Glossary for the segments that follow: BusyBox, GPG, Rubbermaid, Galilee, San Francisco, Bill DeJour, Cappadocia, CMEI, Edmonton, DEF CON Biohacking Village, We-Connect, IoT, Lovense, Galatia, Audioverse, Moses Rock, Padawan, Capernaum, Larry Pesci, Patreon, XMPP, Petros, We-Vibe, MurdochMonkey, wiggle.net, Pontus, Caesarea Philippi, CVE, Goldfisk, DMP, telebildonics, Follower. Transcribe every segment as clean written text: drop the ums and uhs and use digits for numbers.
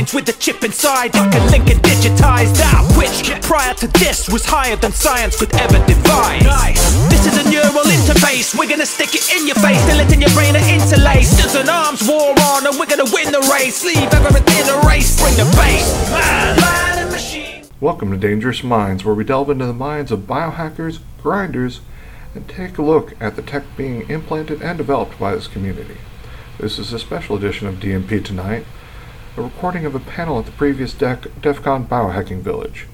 lines with the chip inside, like a link and digitized. That which prior to this was higher than science could ever devise. This is a neural interface, we're gonna stick it in your face till it's in your brain to interlace. There's an arms war on and we're gonna win the race. Leave everything a race, bring the bass. Man and machine. Welcome to Dangerous Minds, where we delve into the minds of biohackers, grinders, and take a look at the tech being implanted and developed by this community. This is a special edition of DMP Tonight, a recording of a panel at the previous DEF CON Biohacking Village.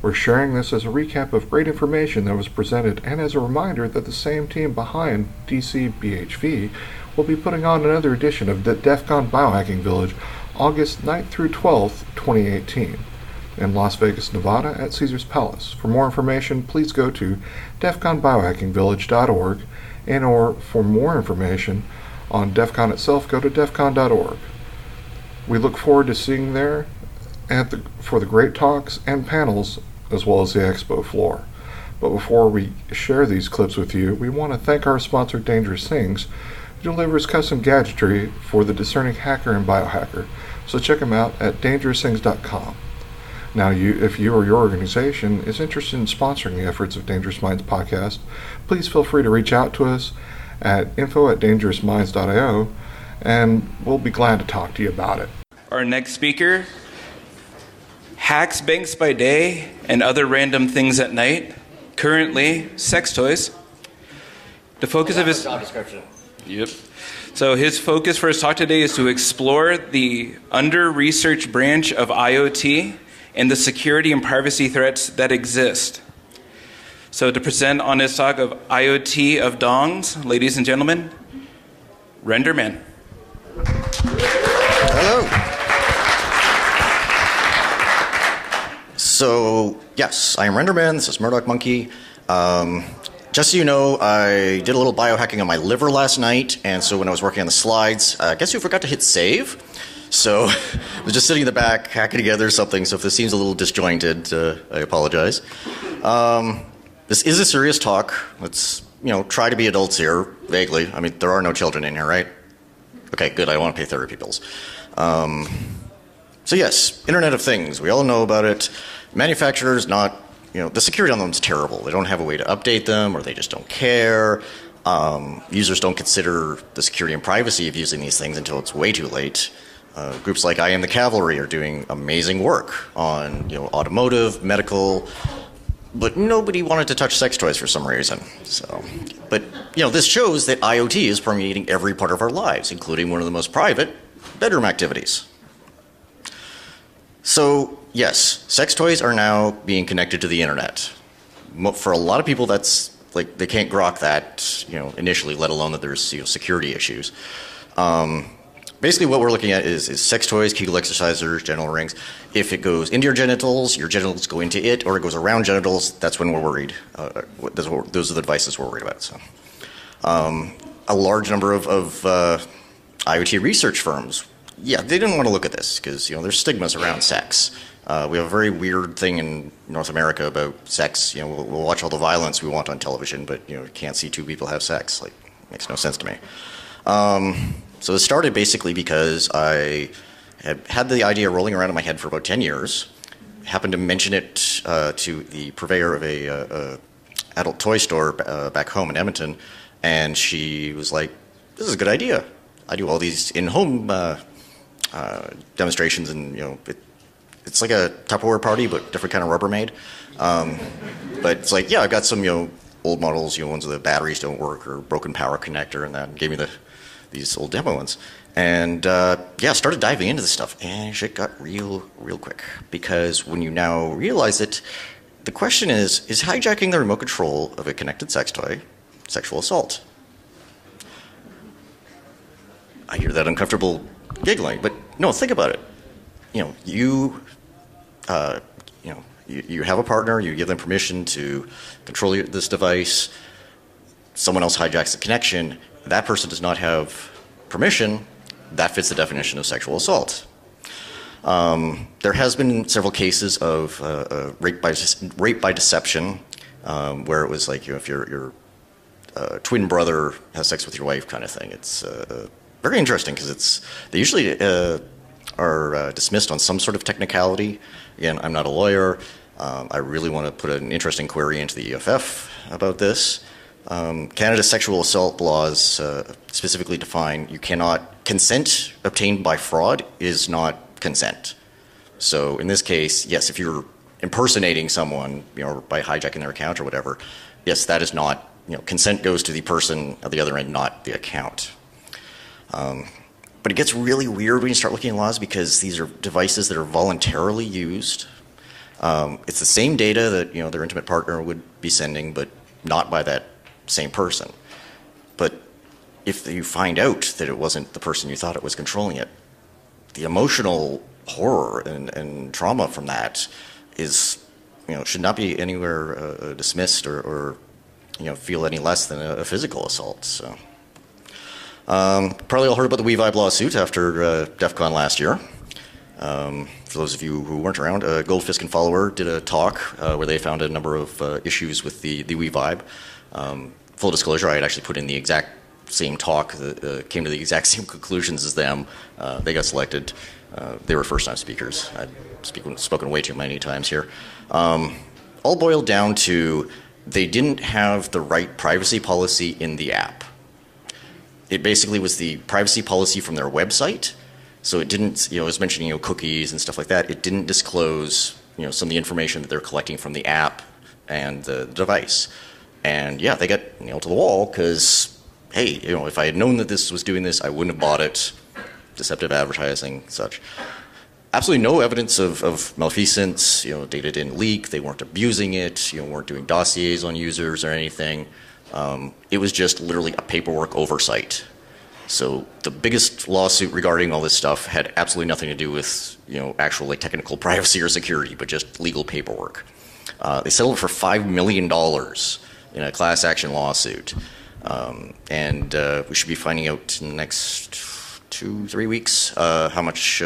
We're sharing this as a recap of great information that was presented and as a reminder that the same team behind DCBHV will be putting on another edition of the DEF CON Biohacking Village August 9th through 12th, 2018. In Las Vegas, Nevada at Caesars Palace. For more information, please go to defconbiohackingvillage.org and or for more information on DEF CON itself, go to defcon.org. We look forward to seeing there at for the great talks and panels as well as the expo floor. But before we share these clips with you, we want to thank our sponsor Dangerous Things, who delivers custom gadgetry for the discerning hacker and biohacker. So check them out at dangerousthings.com. Now, if you or your organization is interested in sponsoring the efforts of Dangerous Minds podcast, please feel free to reach out to us at info@dangerousminds.io, and we'll be glad to talk to you about it. Our next speaker hacks banks by day and other random things at night. Currently, sex toys. The focus of his job description. Yep. So his focus for his talk today is to explore the under-researched branch of IoT and the security and privacy threats that exist. So to present on this talk of IoT of Dongs, ladies and gentlemen, RenderMan. Hello. So yes, I am RenderMan, this is MurdochMonkey. Just so you know, I did a little biohacking on my liver last night, and so when I was working on the slides, I guess you forgot to hit save. So I was just sitting in the back, hacking together something, so if this seems a little disjointed, I apologize. This is a serious talk. Let's, try to be adults here, vaguely. I mean, there are no children in here, right? Okay, good, I don't want to pay therapy bills. So yes, Internet of Things, we all know about it. Manufacturers not, the security on them is terrible. They don't have a way to update them, or they just don't care. Users don't consider the security and privacy of using these things until it's way too late. Groups like I Am the Cavalry are doing amazing work on automotive, medical, but nobody wanted to touch sex toys for some reason. So, but this shows that IoT is permeating every part of our lives, including one of the most private bedroom activities. So yes, sex toys are now being connected to the internet. For a lot of people, that's like they can't grok that initially, let alone that there's security issues. Basically what we're looking at is sex toys, Kegel exercisers, genital rings. If it goes into your genitals go into it, or it goes around genitals, that's when we're worried. Those are the devices we're worried about. So, a large number of IoT research firms, they didn't want to look at this because there's stigmas around sex. We have a very weird thing in North America about sex. We'll watch all the violence we want on television, but you can't see two people have sex. Like, makes no sense to me. So it started basically because I had the idea rolling around in my head for about 10 years, happened to mention it to the purveyor of a adult toy store back home in Edmonton, and she was like, this is a good idea. I do all these in-home demonstrations, and it's like a Tupperware party, but different kind of Rubbermaid. But it's like, I've got some old models, ones where the batteries don't work or broken power connector, and that gave me these old demo ones, and started diving into this stuff, and shit got real quick, because when you now realize it, the question is hijacking the remote control of a connected sex toy sexual assault? I hear that uncomfortable giggling, but no, think about it. You have a partner, you give them permission to control this device, someone else hijacks the connection, that person does not have permission, that fits the definition of sexual assault. There has been several cases of rape by deception, where it was like, if your twin brother has sex with your wife kind of thing. It's very interesting because they usually are dismissed on some sort of technicality. Again, I'm not a lawyer. I really want to put an interesting query into the EFF about this. Canada's sexual assault laws specifically define you cannot consent obtained by fraud is not consent. So in this case, yes, if you're impersonating someone, you know, by hijacking their account or whatever, yes, that is not, you know, consent goes to the person at the other end, not the account. But it gets really weird when you start looking at laws, because these are devices that are voluntarily used. It's the same data that, you know, their intimate partner would be sending, but not by that same person. But if you find out that it wasn't the person you thought it was controlling it, the emotional horror and trauma from that is, you know, should not be anywhere dismissed or, you know, feel any less than a physical assault. So, probably all heard about the We-Vibe lawsuit after DEF CON last year. For those of you who weren't around, Goldfisk and Follower did a talk where they found a number of issues with the We-Vibe. Full disclosure, I had actually put in the exact same talk, that, came to the exact same conclusions as them. They got selected. They were first-time speakers. I've spoken way too many times here. All boiled down to they didn't have the right privacy policy in the app. It basically was the privacy policy from their website. So it didn't, you know, I was mentioning, you know, cookies and stuff like that. It didn't disclose, you know, some of the information that they're collecting from the app and the device. And yeah, they got nailed to the wall because, hey, you know, if I had known that this was doing this, I wouldn't have bought it. Deceptive advertising, such. Absolutely no evidence of malfeasance. You know, data didn't leak. They weren't abusing it. You know, weren't doing dossiers on users or anything. It was just literally a paperwork oversight. So the biggest lawsuit regarding all this stuff had absolutely nothing to do with, you know, actual like, technical privacy or security, but just legal paperwork. They settled for $5 million in a class action lawsuit. And we should be finding out in the next 2-3 weeks how much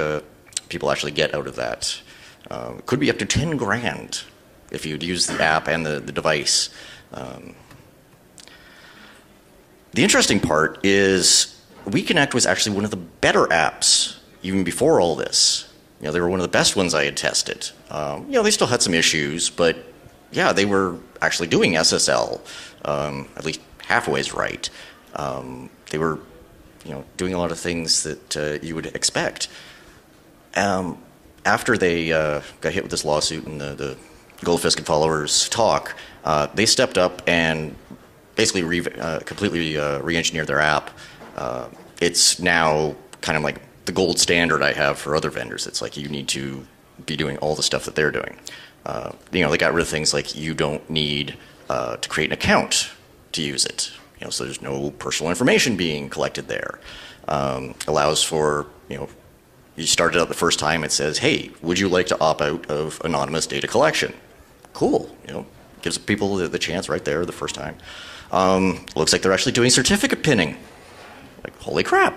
people actually get out of that. It could be up to 10 grand if you'd use the app and the device. The interesting part is We-Connect was actually one of the better apps even before all this. You know, they were one of the best ones I had tested. You know, they still had some issues, but yeah, they were actually doing SSL, at least halfway right. They were, you know, doing a lot of things that you would expect. After they got hit with this lawsuit and the Goldfisk and Followers talk, they stepped up and basically completely re-engineered their app. It's now kind of like the gold standard I have for other vendors. It's like you need to be doing all the stuff that they're doing. You know, they got rid of things like you don't need to create an account to use it. You know, so there's no personal information being collected there. Allows for, you know, you start it up the first time, it says, hey, would you like to opt out of anonymous data collection? Cool, you know, gives people the chance right there the first time. Looks like they're actually doing certificate pinning. Like, holy crap.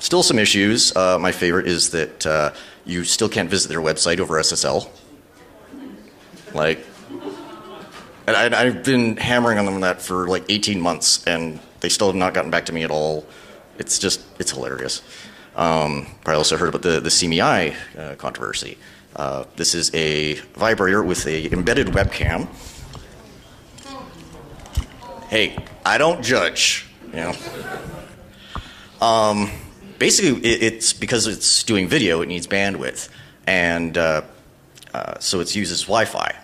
Still some issues. My favorite is that you still can't visit their website over SSL. Like, and I've been hammering on them that for like 18 months, and they still have not gotten back to me at all. It's just, it's hilarious. Probably also heard about the CMEI controversy. This is a vibrator with an embedded webcam. Hey, I don't judge, you know. Basically, it's because it's doing video, it needs bandwidth. And so it uses Wi-Fi.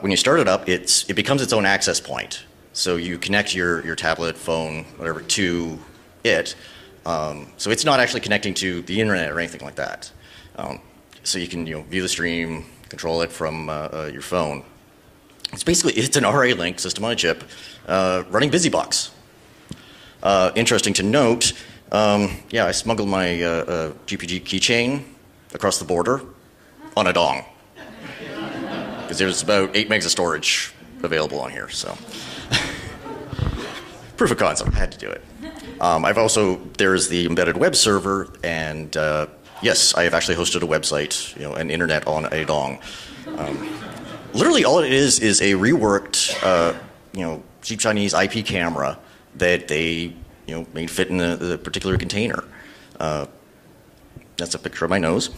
When you start it up, it becomes its own access point. So you connect your tablet, phone, whatever, to it. So it's not actually connecting to the internet or anything like that. So you can, you know, view the stream, control it from your phone. It's basically, it's an RA-Link system on a chip running BusyBox. Interesting to note, yeah, I smuggled my GPG keychain across the border on a dong. Because there's about 8 megs of storage available on here, so. Proof of concept, I had to do it. I've also, there's the embedded web server, and yes, I have actually hosted a website, you know, an internet on a dong. Literally all it is a reworked, you know, cheap Chinese IP camera that they, you know, made fit in the particular container. That's a picture of my nose.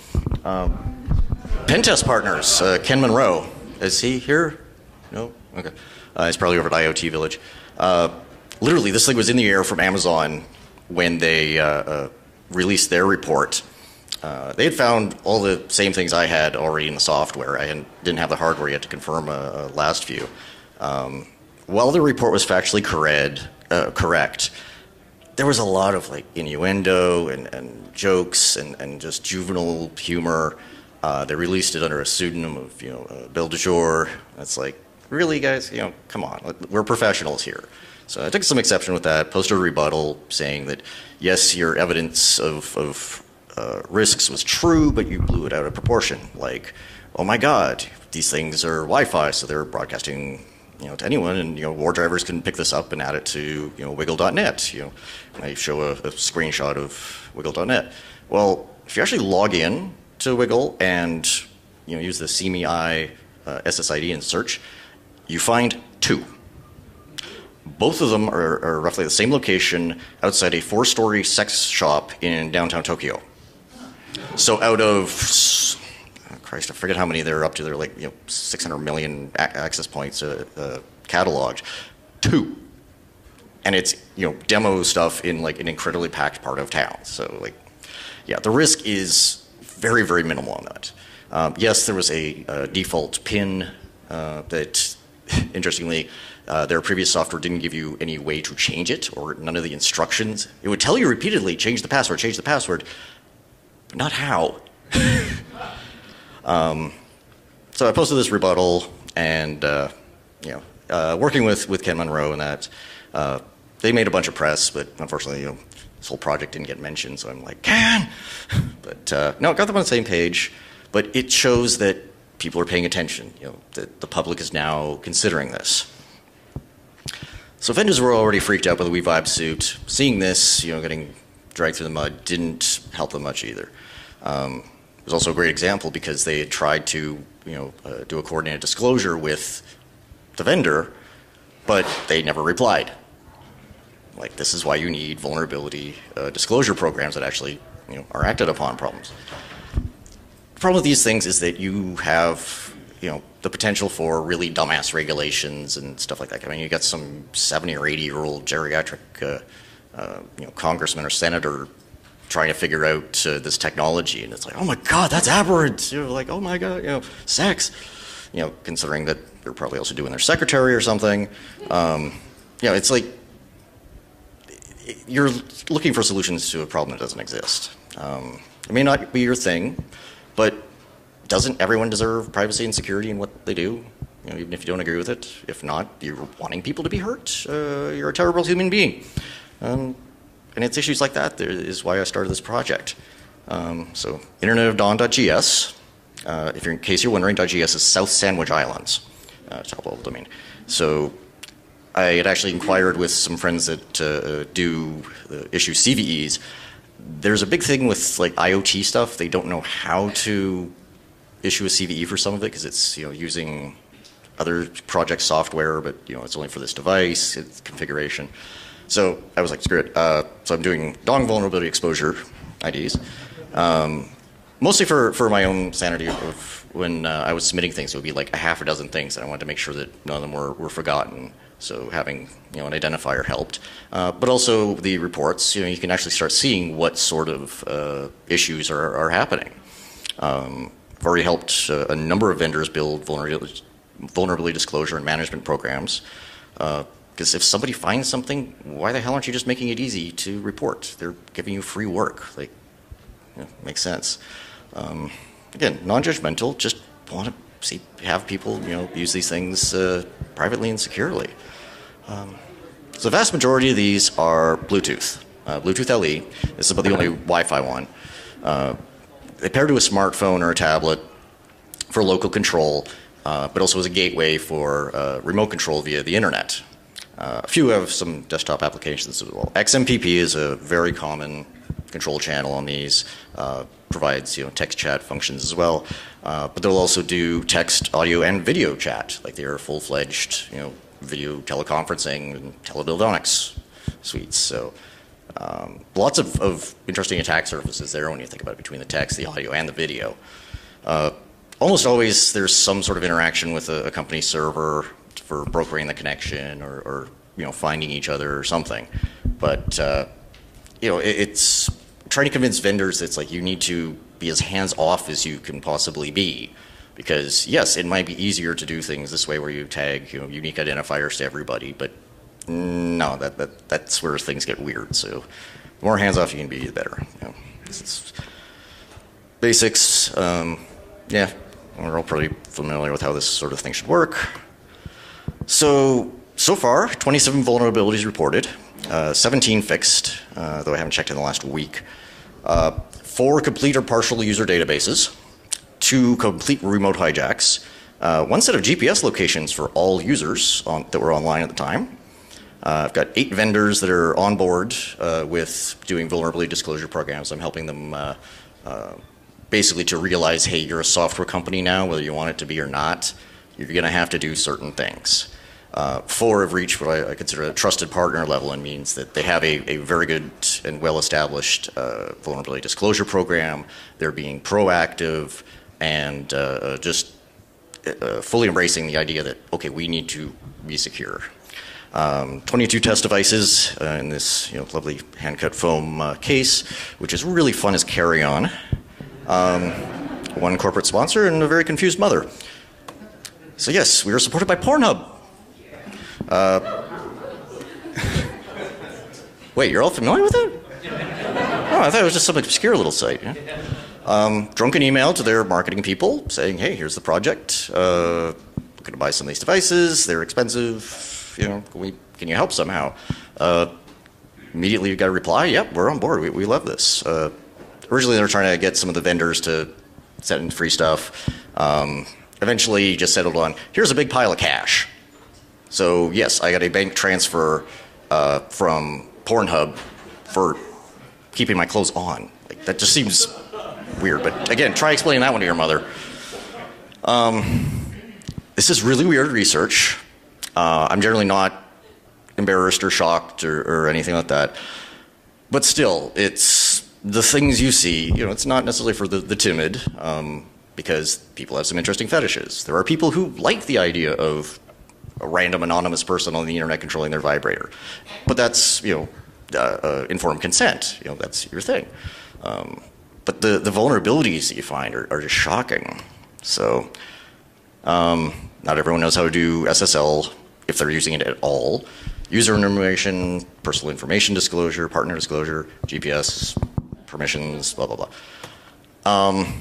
Pen test partners, Ken Monroe. Is he here? No? Okay. He's probably over at IoT Village. Literally, this thing was in the air from Amazon when they released their report. They had found all the same things I had already in the software. I didn't have the hardware yet to confirm a last view. While the report was factually correct, there was a lot of like innuendo and jokes and just juvenile humor. They released it under a pseudonym of Bill DeJour. It's like, really, guys, come on, we're professionals here. So I took some exception with that. Posted a rebuttal saying that yes, your evidence of risks was true, but you blew it out of proportion. Like, oh my God, these things are Wi-Fi, so they're broadcasting to anyone, and war drivers can pick this up and add it to wiggle.net. And I show a screenshot of wiggle.net. Well, if you actually log in to Wiggle and use the CMEI SSID and search, you find two. Both of them are roughly the same location outside a four-story sex shop in downtown Tokyo. So out of, Christ, I forget how many they're up to. They're like 600 million access points cataloged. Two. And it's demo stuff in like an incredibly packed part of town. So like, yeah, the risk is very, very minimal on that. Yes, there was a default pin that, interestingly, their previous software didn't give you any way to change it, or none of the instructions. It would tell you repeatedly, change the password, but not how. So I posted this rebuttal, and working with Ken Monroe and that, they made a bunch of press, but unfortunately, this whole project didn't get mentioned. So I'm like, Ken, but no, I got them on the same page. But it shows that people are paying attention. That the public is now considering this. So vendors were already freaked out by the We-Vibe suit. Seeing this, getting dragged through the mud didn't help them much either. It was also a great example because they had tried to, do a coordinated disclosure with the vendor, but they never replied. Like, this is why you need vulnerability disclosure programs that actually, are acted upon problems. The problem with these things is that you have, the potential for really dumbass regulations and stuff like that. I mean, you got some 70 or 80-year-old geriatric, congressman or senator trying to figure out this technology, and it's like, oh my God, that's aberrant. You're like, oh my God, sex. Considering that they're probably also doing their secretary or something. It's like you're looking for solutions to a problem that doesn't exist. It may not be your thing, but doesn't everyone deserve privacy and security in what they do? Even if you don't agree with it. If not, you're wanting people to be hurt. You're a terrible human being. And it's issues like that is why I started this project. So Internet of Dongs.gs, if you're in case you're wondering, .gs is South Sandwich Islands, top level domain. So I had actually inquired with some friends that do issue CVEs. There's a big thing with like IoT stuff. They don't know how to issue a CVE for some of it because it's using other project software, but it's only for this device, its configuration. So I was like, screw it. So I'm doing Dong vulnerability exposure IDs, mostly for my own sanity. Of when I was submitting things, it would be like a half a dozen things, and I wanted to make sure that none of them were forgotten. So having an identifier helped, but also the reports. You can actually start seeing what sort of issues are happening. I've already helped a number of vendors build vulnerability disclosure and management programs. Because if somebody finds something, why the hell aren't you just making it easy to report? They're giving you free work. Like, makes sense. Again, non-judgmental. Just want to have people use these things privately and securely. So the vast majority of these are Bluetooth. Bluetooth LE is about the only Wi-Fi one. They pair to a smartphone or a tablet for local control, but also as a gateway for remote control via the internet. A few have some desktop applications as well. XMPP is a very common control channel on these, provides text chat functions as well, but they'll also do text, audio, and video chat. Like they are full-fledged video teleconferencing and telebildonics suites. So Lots of interesting attack surfaces there when you think about it, between the text, the audio, and the video. Almost always there's some sort of interaction with a company server for brokering the connection or you know, finding each other or something. But you know, it's trying to convince vendors that it's like you need to be as hands-off as you can possibly be. Because yes, it might be easier to do things this way where you tag, you know, unique identifiers to everybody, but no, that's where things get weird. So the more hands-off you can be, the better. You know, this is basics. Yeah, we're all pretty familiar with how this sort of thing should work. So far, 27 vulnerabilities reported, 17 fixed, though I haven't checked in the last week, 4 complete or partial user databases, 2 complete remote hijacks, 1 set of GPS locations for all users that were online at the time. I've got 8 vendors that are on board with doing vulnerability disclosure programs. I'm helping them basically to realize, hey, you're a software company now, whether you want it to be or not, you're going to have to do certain things. 4 have reached what I consider a trusted partner level, and means that they have a very good and well-established vulnerability disclosure program. They're being proactive and just fully embracing the idea that, okay, we need to be secure. 22 test devices in this lovely hand-cut foam case, which is really fun as carry-on. 1 corporate sponsor and a very confused mother. So yes, we are supported by Pornhub. Wait, you're all familiar with it? Oh, I thought it was just some obscure little site. Yeah? Drunken email to their marketing people saying, hey, here's the project. We're going to buy some of these devices. They're expensive. You know, can you help somehow? Immediately you got a reply, yep, we're on board, we love this. Originally they were trying to get some of the vendors to send in free stuff. Eventually just settled on, here's a big pile of cash. So yes, I got a bank transfer from Pornhub for keeping my clothes on. Like, that just seems weird, but again, try explaining that one to your mother. This is really weird research. I'm generally not embarrassed or shocked or anything like that. But still, it's the things you see, it's not necessarily for the timid, because people have some interesting fetishes. There are people who like the idea of a random anonymous person on the internet controlling their vibrator. But that's, informed consent. That's your thing. But the vulnerabilities that you find are just shocking. So, not everyone knows how to do SSL. If they're using it at all, user information, personal information disclosure, partner disclosure, GPS, permissions, blah, blah, blah.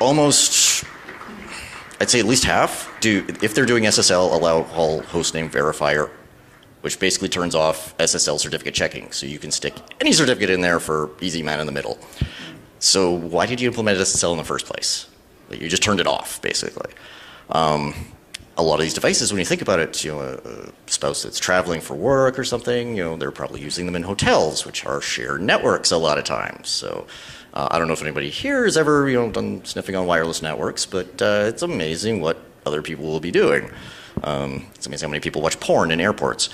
Almost, I'd say at least half, if they're doing SSL, allow all hostname verifier, which basically turns off SSL certificate checking. So you can stick any certificate in there for easy man in the middle. So why did you implement SSL in the first place? Like, you just turned it off, basically. A lot of these devices, when you think about it, a spouse that's traveling for work or something, they're probably using them in hotels, which are shared networks a lot of times. So I don't know if anybody here has ever, done sniffing on wireless networks, but it's amazing what other people will be doing. It's amazing how many people watch porn in airports.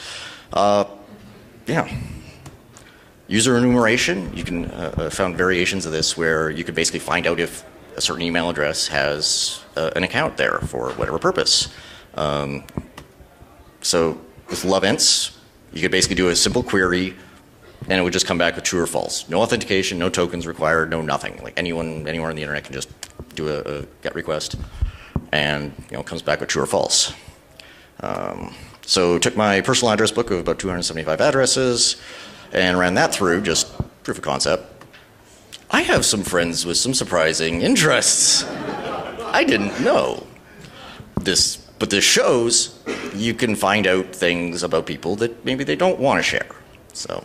Yeah. User enumeration, you can found variations of this where you can basically find out if a certain email address has an account there for whatever purpose. So with Lovense, you could basically do a simple query and it would just come back with true or false. No authentication, no tokens required, no nothing. Like, anyone anywhere on the internet can just do a GET request and it comes back with true or false. So took my personal address book of about 275 addresses and ran that through, just proof of concept. I have some friends with some surprising interests. I didn't know this, but this shows you can find out things about people that maybe they don't want to share. So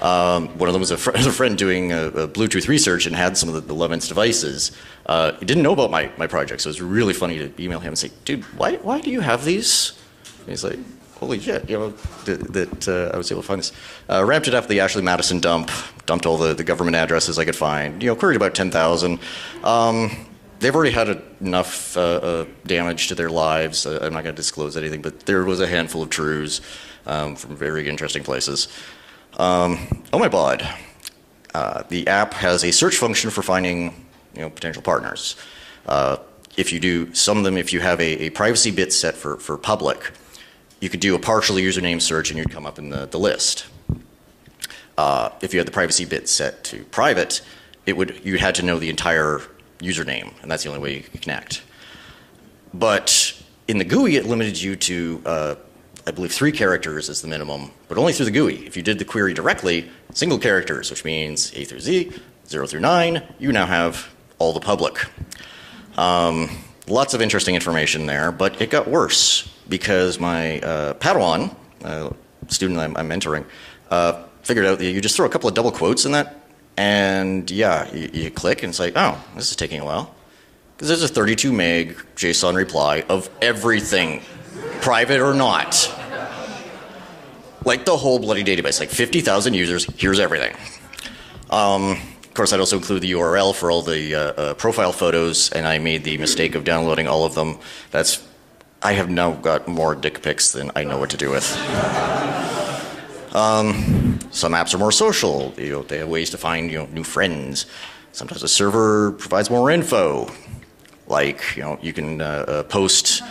one of them was a friend doing a Bluetooth research and had some of the Lovense devices. He didn't know about my project, so it was really funny to email him and say, dude, why do you have these? And he's like, holy shit, I was able to find this. Ramped it up the Ashley Madison dump, dumped all the government addresses I could find, queried about 10,000. They've already had enough damage to their lives. I'm not going to disclose anything, but there was a handful of trues from very interesting places. Oh my bod. The app has a search function for finding potential partners. If you do some of them, if you have a privacy bit set for public, you could do a partial username search and you'd come up in the list. If you had the privacy bit set to private, it would, you had to know the entire username, and that's the only way you could connect. But in the GUI, it limited you to, I believe, 3 characters is the minimum, but only through the GUI. If you did the query directly, single characters, which means A through Z, 0 through 9, you now have all the public. Lots of interesting information there, but it got worse because my Padawan, student I'm mentoring, figured out that you just throw a couple of double quotes in that, and yeah, you click and it's like, oh, this is taking a while. Because there's a 32 meg JSON reply of everything, private or not. Like the whole bloody database, like 50,000 users, here's everything. Of course, I'd also include the URL for all the profile photos, and I made the mistake of downloading all of them. That's, I have now got more dick pics than I know what to do with. Some apps are more social. They have ways to find new friends. Sometimes a server provides more info, like you can post.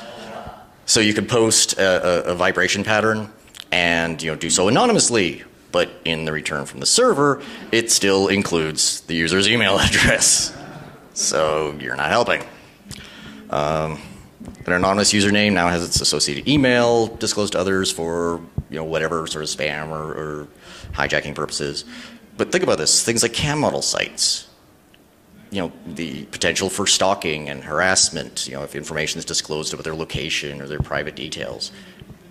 So you can post a vibration pattern, and do so anonymously. But in the return from the server, it still includes the user's email address. So you're not helping. An anonymous username now has its associated email disclosed to others for whatever sort of spam or hijacking purposes. But think about this: things like cam model sites. The potential for stalking and harassment. If information is disclosed about their location or their private details,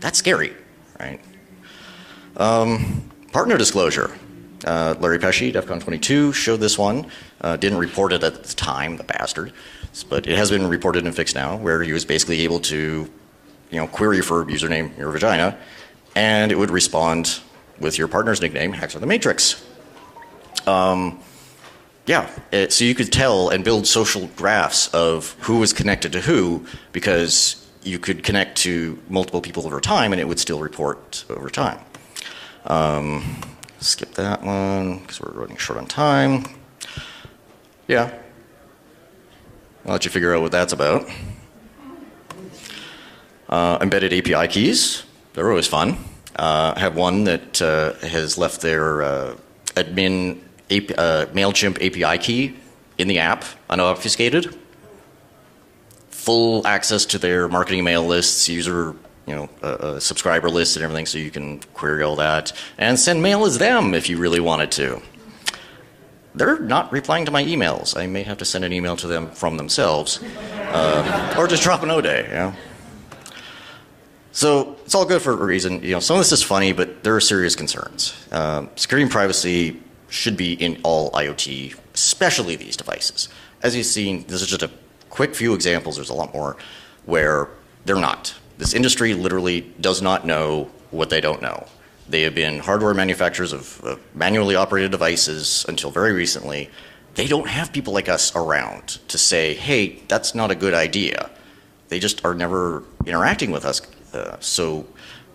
that's scary, right? Partner disclosure. Larry Pesci, DEF CON 22, showed this one. Didn't report it at the time, the bastard. But it has been reported and fixed now, where he was basically able to, query for username your vagina, and it would respond with your partner's nickname, Hacks of the Matrix. So you could tell and build social graphs of who was connected to who, because you could connect to multiple people over time, and it would still report over time. Skip that one because we're running short on time. Yeah. I'll let you figure out what that's about. Embedded API keys. They're always fun. I have one that has left their admin Mailchimp API key in the app, unobfuscated. Full access to their marketing mail lists, user subscriber lists and everything, so you can query all that and send mail as them if you really wanted to. They're not replying to my emails. I may have to send an email to them from themselves, or just drop an O-Day. So it's all good for a reason. Some of this is funny, but there are serious concerns. Security and privacy should be in all IoT, especially these devices. As you've seen, this is just a quick few examples. There's a lot more where they're not. This industry literally does not know what they don't know. They have been hardware manufacturers of manually operated devices until very recently. They don't have people like us around to say, hey, that's not a good idea. They just are never interacting with us. So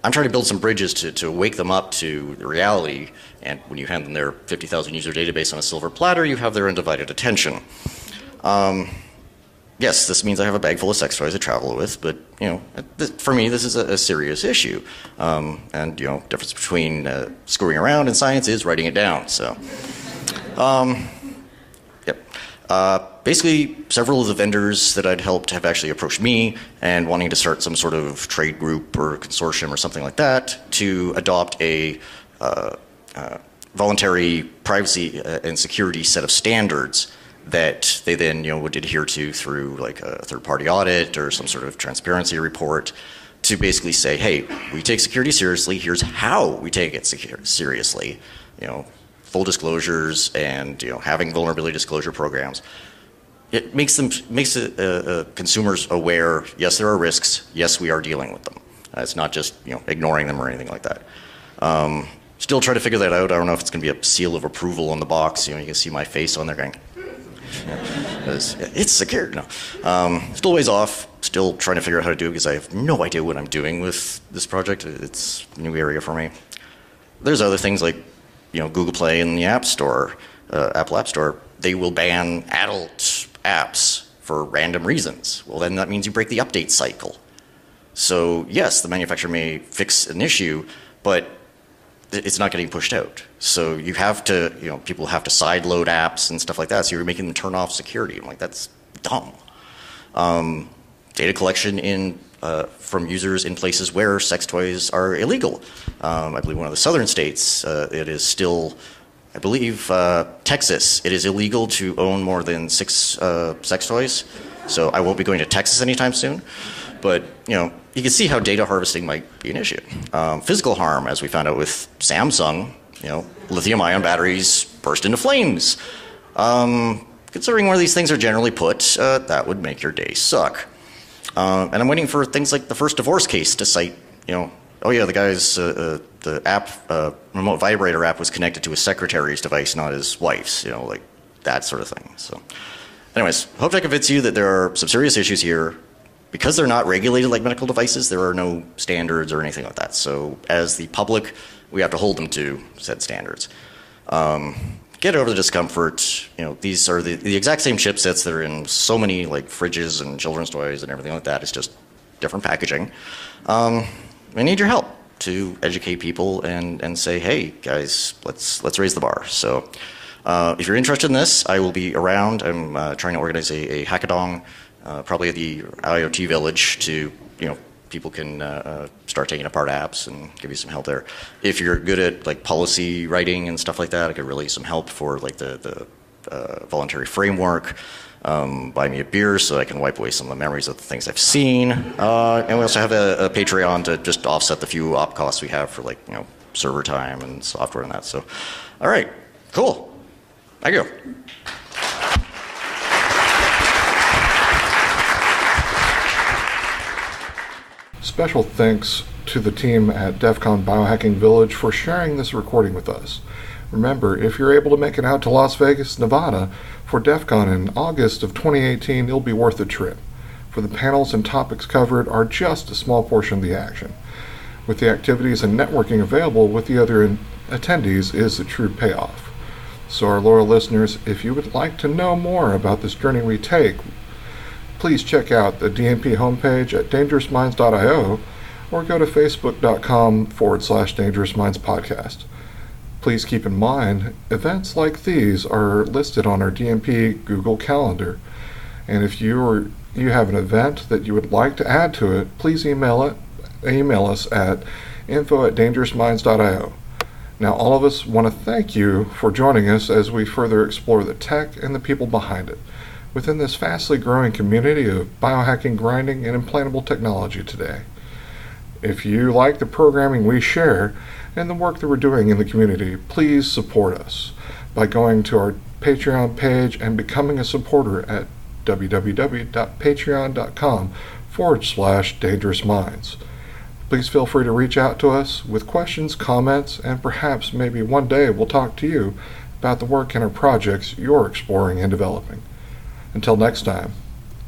I'm trying to build some bridges to wake them up to the reality. And when you hand them their 50,000 user database on a silver platter, you have their undivided attention. Yes, this means I have a bag full of sex toys to travel with, but for me, this is a serious issue. And difference between screwing around and science is writing it down. So, basically, several of the vendors that I'd helped have actually approached me and wanting to start some sort of trade group or consortium or something like that to adopt a voluntary privacy and security set of standards that they then would adhere to through like a third-party audit or some sort of transparency report to basically say, hey, we take security seriously, here's how we take it seriously. Full disclosures and having vulnerability disclosure programs. It makes consumers aware, yes, there are risks, yes, we are dealing with them. It's not just ignoring them or anything like that. Still trying to figure that out. I don't know if it's going to be a seal of approval on the box. You can see my face on there going, it's secure. No. Still ways off, still trying to figure out how to do it because I have no idea what I'm doing with this project. It's a new area for me. There's other things like Google Play and the App Store, Apple App Store, they will ban adult apps for random reasons. Well, then that means you break the update cycle. So yes, the manufacturer may fix an issue, but it's not getting pushed out. So you have to, people have to sideload apps and stuff like that. So you're making them turn off security. I'm like, that's dumb. Data collection in from users in places where sex toys are illegal. I believe one of the southern states, it is still, I believe Texas, it is illegal to own more than 6 sex toys. So I won't be going to Texas anytime soon. But you can see how data harvesting might be an issue. Physical harm, as we found out with Samsung, lithium-ion batteries burst into flames. Considering where these things are generally put, that would make your day suck. And I'm waiting for things like the first divorce case to cite, oh yeah, the guy's the app, remote vibrator app was connected to his secretary's device, not his wife's, like that sort of thing. So, anyways, hope I convince you that there are some serious issues here. Because they're not regulated like medical devices, there are no standards or anything like that. So as the public, we have to hold them to said standards. Get over the discomfort. These are the exact same chipsets that are in so many like fridges and children's toys and everything like that. It's just different packaging. I need your help to educate people and say, hey guys, let's raise the bar. So if you're interested in this, I will be around. I'm trying to organize a hackathon. Probably at the IoT Village to, people can start taking apart apps and give you some help there. If you're good at like policy writing and stuff like that, I could really use some help for like the voluntary framework. Buy me a beer so I can wipe away some of the memories of the things I've seen. And we also have a Patreon to just offset the few op costs we have for like, server time and software and that. So, all right, cool. Thank you. Special thanks to the team at DEF CON Biohacking Village for sharing this recording with us. Remember, if you're able to make it out to Las Vegas, Nevada for DEF CON in August of 2018, it'll be worth the trip, for the panels and topics covered are just a small portion of the action. With the activities and networking available with the other attendees is the true payoff. So our loyal listeners, if you would like to know more about this journey we take, please check out the DMP homepage at dangerousminds.io or go to facebook.com/dangerousmindspodcast. Please keep in mind, events like these are listed on our DMP Google Calendar. And if you have an event that you would like to add to it, please email us at info@dangerousminds.io. Now, all of us want to thank you for joining us as we further explore the tech and the people behind it within this vastly growing community of biohacking, grinding, and implantable technology today. If you like the programming we share and the work that we're doing in the community, please support us by going to our Patreon page and becoming a supporter at www.patreon.com/dangerousminds. Please feel free to reach out to us with questions, comments, and perhaps maybe one day we'll talk to you about the work and our projects you're exploring and developing. Until next time,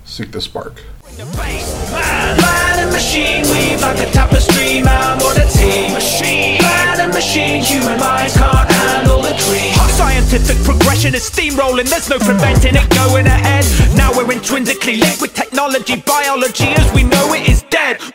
seek the spark. Bring the bass, blind machine, weave like a tapestry, man, what a team. Machine, blind machine, human minds can't handle the dream. Our scientific progression is steamrolling, there's no preventing it going ahead. Now we're intrinsically linked with technology, biology as we know it is dead.